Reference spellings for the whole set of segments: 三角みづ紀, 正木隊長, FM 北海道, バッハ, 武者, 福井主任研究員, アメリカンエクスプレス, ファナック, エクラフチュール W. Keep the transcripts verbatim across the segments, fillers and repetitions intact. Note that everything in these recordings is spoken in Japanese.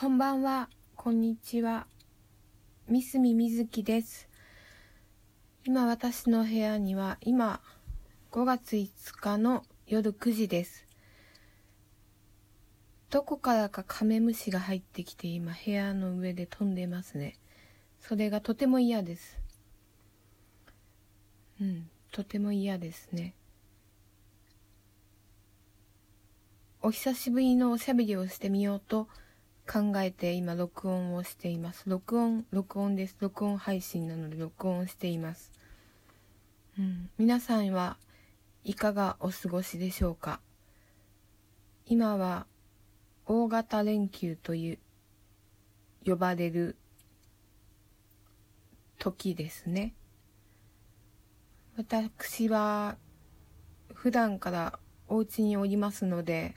こんばんは、こんにちは。三角みずきです。今私の部屋には今ごがついつかのよるくじです。どこからかカメムシが入ってきて今部屋の上で飛んでますね。それがとても嫌です。うん、とても嫌ですね。お久しぶりのおしゃべりをしてみようと考えて今録音をしています。録音、録音です。録音配信なので録音しています。うん、皆さんはいかがお過ごしでしょうか。今は大型連休という呼ばれる時ですね。私は普段からお家におりますので、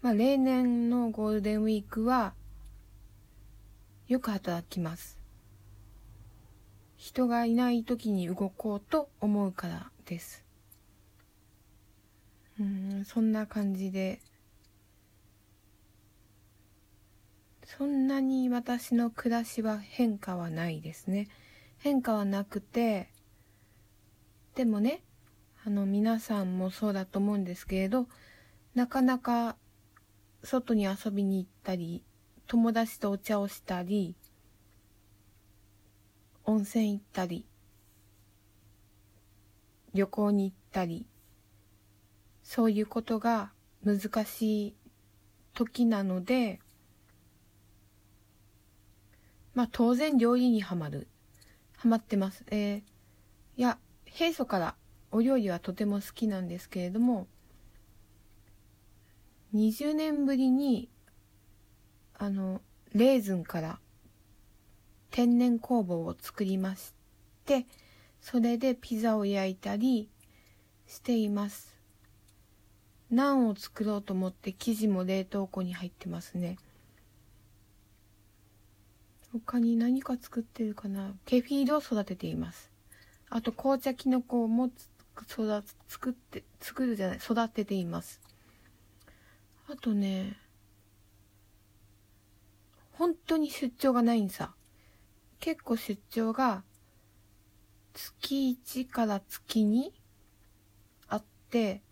まあ、例年のゴールデンウィークはよく働きます。人がいない時に動こうと思うからです。うーん、そんな感じで、そんなに私の暮らしは変化はないですね。変化はなくて、でもね、あの皆さんもそうだと思うんですけれど、なかなか外に遊びに行ったり、友達とお茶をしたり、温泉行ったり、旅行に行ったり、そういうことが難しい時なので、まあ当然料理にはまる、はまってます。えー、いや、平素からお料理はとても好きなんですけれども、にじゅうねんぶりにあのレーズンから天然酵母を作りまして、それでピザを焼いたりしています。ナンを作ろうと思って生地も冷凍庫に入ってますね。他に何か作ってるかな。ケフィールを育てています。あと紅茶キノコも育て作って作るじゃない育てています。あとね、本当に出張がないんさ。結構出張がつきいちからつきにあって、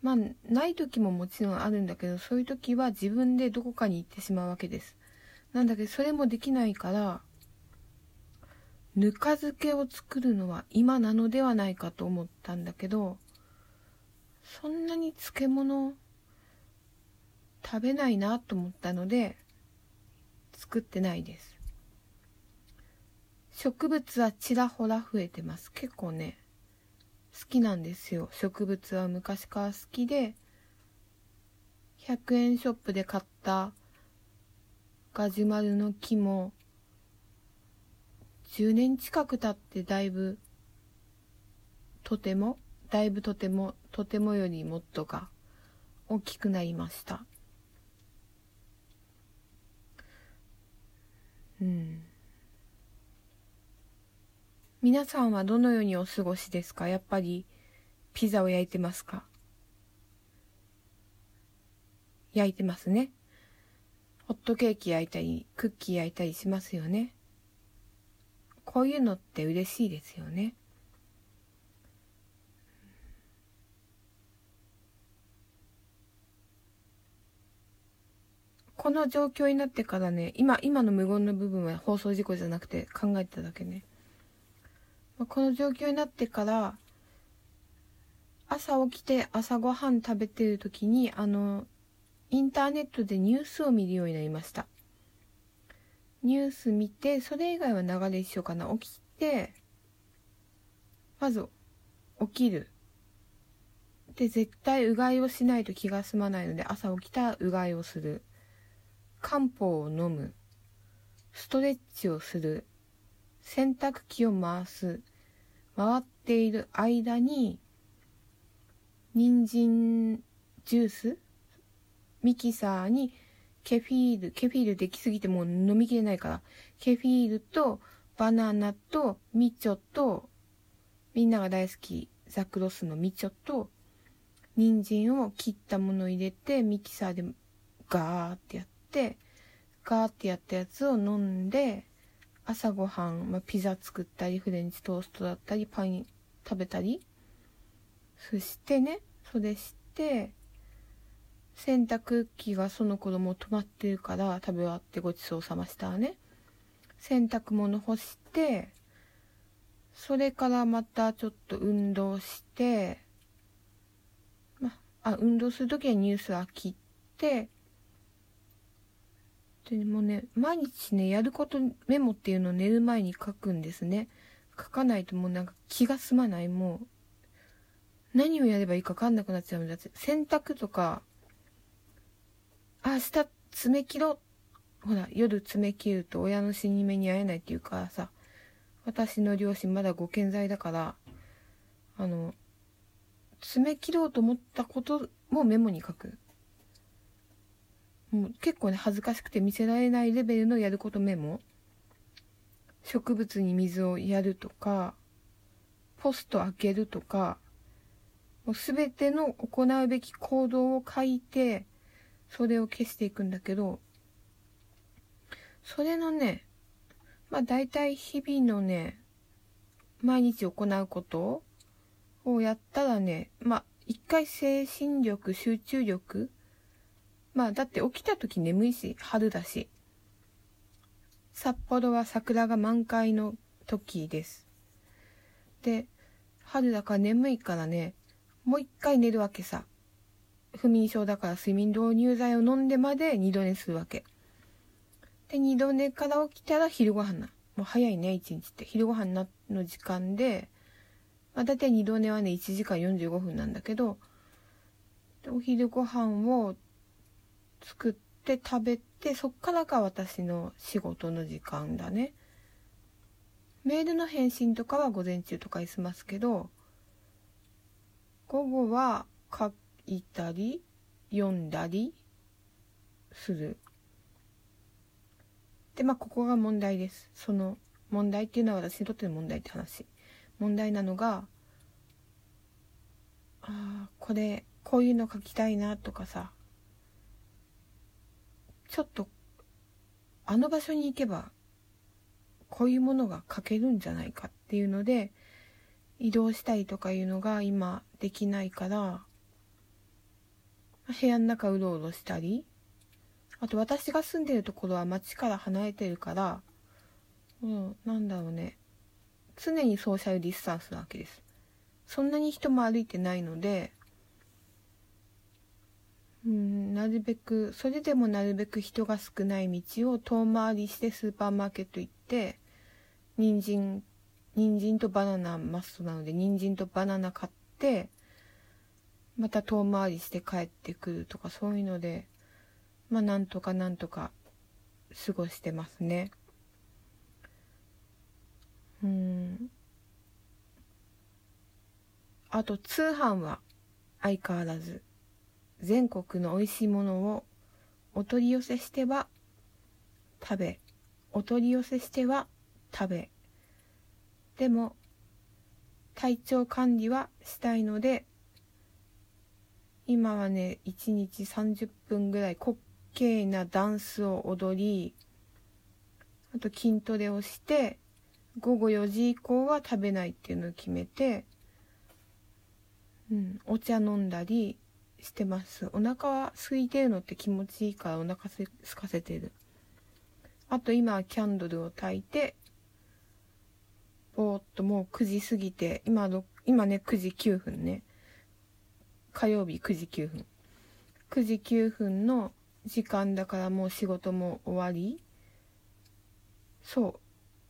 まあない時ももちろんあるんだけど、そういう時は自分でどこかに行ってしまうわけです。なんだけどそれもできないから、ぬか漬けを作るのは今なのではないかと思ったんだけど、そんなに漬物食べないなと思ったので作ってないです。植物はちらほら増えてます。結構ね好きなんですよ。植物は昔から好きで、ひゃくえんショップで買ったガジュマルの木もじゅうねん近く経ってだいぶとてもだいぶとてもとてもよりもっとが大きくなりました。うん、皆さんはどのようにお過ごしですか？やっぱりピザを焼いてますか？焼いてますね。ホットケーキ焼いたりクッキー焼いたりしますよね。こういうのって嬉しいですよね。この状況になってからね、今、今の無言の部分は放送事故じゃなくて考えてただけね。この状況になってから、朝起きて朝ごはん食べてるときに、あの、インターネットでニュースを見るようになりました。ニュース見て、それ以外は流れ一緒かな。起きて、まず起きる。で、絶対うがいをしないと気が済まないので、朝起きたらうがいをする。漢方を飲む、ストレッチをする、洗濯機を回す、回っている間に、人参ジュース、ミキサーにケフィール、ケフィールできすぎてもう飲みきれないから、ケフィールとバナナとミチョと、みんなが大好きザクロスのミチョと、人参を切ったものを入れてミキサーでガーってやってガーってやったやつを飲んで、朝ごはん、まあ、ピザ作ったりフレンチトーストだったりパン食べたりそしてねそれして洗濯機がその頃もう止まってるから食べ終わってごちそうさましたわね。洗濯物干してそれからまたちょっと運動して、まあ、運動するときはニュースは切って、でもね、毎日ね、やることメモっていうのを寝る前に書くんですね。書かないともうなんか気が済まない、もう何をやればいいか分かんなくなっちゃうんだって。洗濯とか、あ、明日爪切ろう。ほら、夜爪切ると親の死に目に会えないっていうからさ、私の両親まだご健在だから、あの、爪切ろうと思ったこともメモに書く。もう結構ね、恥ずかしくて見せられないレベルのやることメモ。植物に水をやるとか、ポスト開けるとか、もうすべての行うべき行動を書いて、それを消していくんだけど、それのね、まあ大体日々のね、毎日行うことをやったらね、まあ一回精神力、集中力、まあだって起きた時眠いし、春だし、札幌は桜が満開の時です。で、春だから眠いからね、もう一回寝るわけさ。不眠症だから睡眠導入剤を飲んでまで二度寝するわけ。で、二度寝から起きたら昼ご飯な。もう早いね、一日って。昼ご飯の時間で、まあ、だいたい二度寝はね、いちじかんよんじゅうごふんなんだけど、でお昼ご飯を作って食べて、そっからが私の仕事の時間だね。メールの返信とかは午前中とかに済ますけど、午後は書いたり、読んだりする。で、まあ、ここが問題です。その問題っていうのは私にとっての問題って話。問題なのが、ああ、これ、こういうの書きたいなとかさ、ちょっと、あの場所に行けば、こういうものが書けるんじゃないかっていうので、移動したりとかいうのが今できないから、部屋の中うろうろしたり、あと私が住んでるところは街から離れてるから、うん、なんだろうね。常にソーシャルディスタンスなわけです。そんなに人も歩いてないので、うん、なるべく、それでもなるべく人が少ない道を遠回りしてスーパーマーケット行って、人参、人参とバナナマストなので、人参とバナナ買って、また遠回りして帰ってくるとか、そういうので、まあなんとかなんとか過ごしてますね。うーん。あと通販は相変わらず全国の美味しいものをお取り寄せしては食べ、お取り寄せしては食べ。でも体調管理はしたいので、今はね、いちにちさんじゅっぷんぐらい滑稽なダンスを踊り、あと筋トレをして、ごごよじ以降は食べないっていうのを決めて、うん、お茶飲んだりしてます。お腹は空いてるのって気持ちいいからお腹すかせてる。あと今はキャンドルを焚いて、ぼーっともうくじ過ぎて、今、今ねくじきゅうふんね。火曜日くじきゅうふん。くじきゅうふんの時間だからもう仕事も終わり。そう。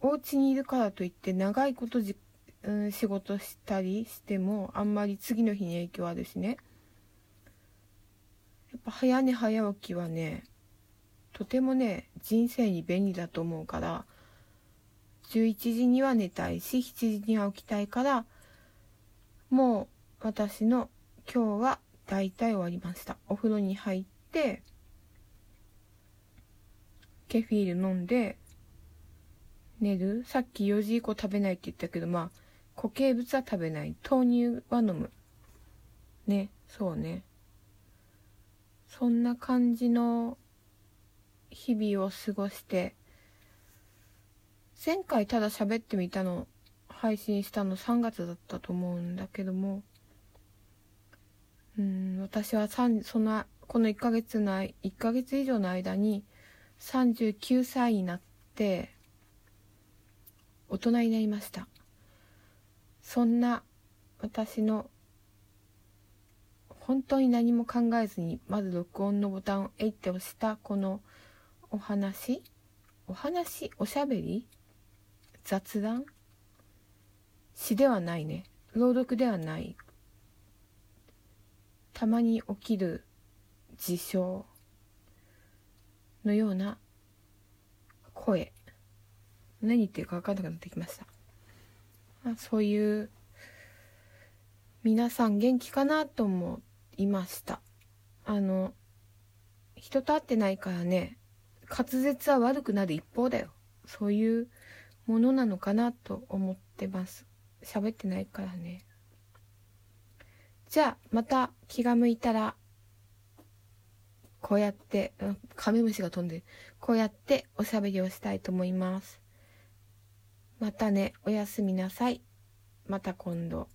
お家にいるからといって長いことじ、うん、仕事したりしてもあんまり次の日に影響あるしね。やっぱ早寝早起きはね、とてもね、人生に便利だと思うから、じゅういちじには寝たいし、しちじには起きたいから、もう私の今日はだいたい終わりました。お風呂に入って、ケフィール飲んで、寝る。さっきよじ以降食べないって言ったけど、まあ、固形物は食べない。豆乳は飲む。ね、そうね。そんな感じの日々を過ごして、前回ただ喋ってみたの配信したのさんがつだったと思うんだけども、うーん私はそのこのいっかげつのいっかげつ以上の間にさんじゅうきゅうさいになって大人になりました。そんな私の本当に何も考えずにまず録音のボタンをえいって押したこのお話お話おしゃべり雑談詩ではないね、朗読ではない、たまに起きる事象のような声、何言ってるか分かんなくなってきました。まあ、そういう皆さん元気かなと思いました。あの人と会ってないからね、滑舌は悪くなる一方だよ。そういうものなのかなと思ってます。喋ってないからね。じゃあまた気が向いたらこうやってカメムシが飛んでるこうやっておしゃべりをしたいと思います。またね、おやすみなさい。また今度。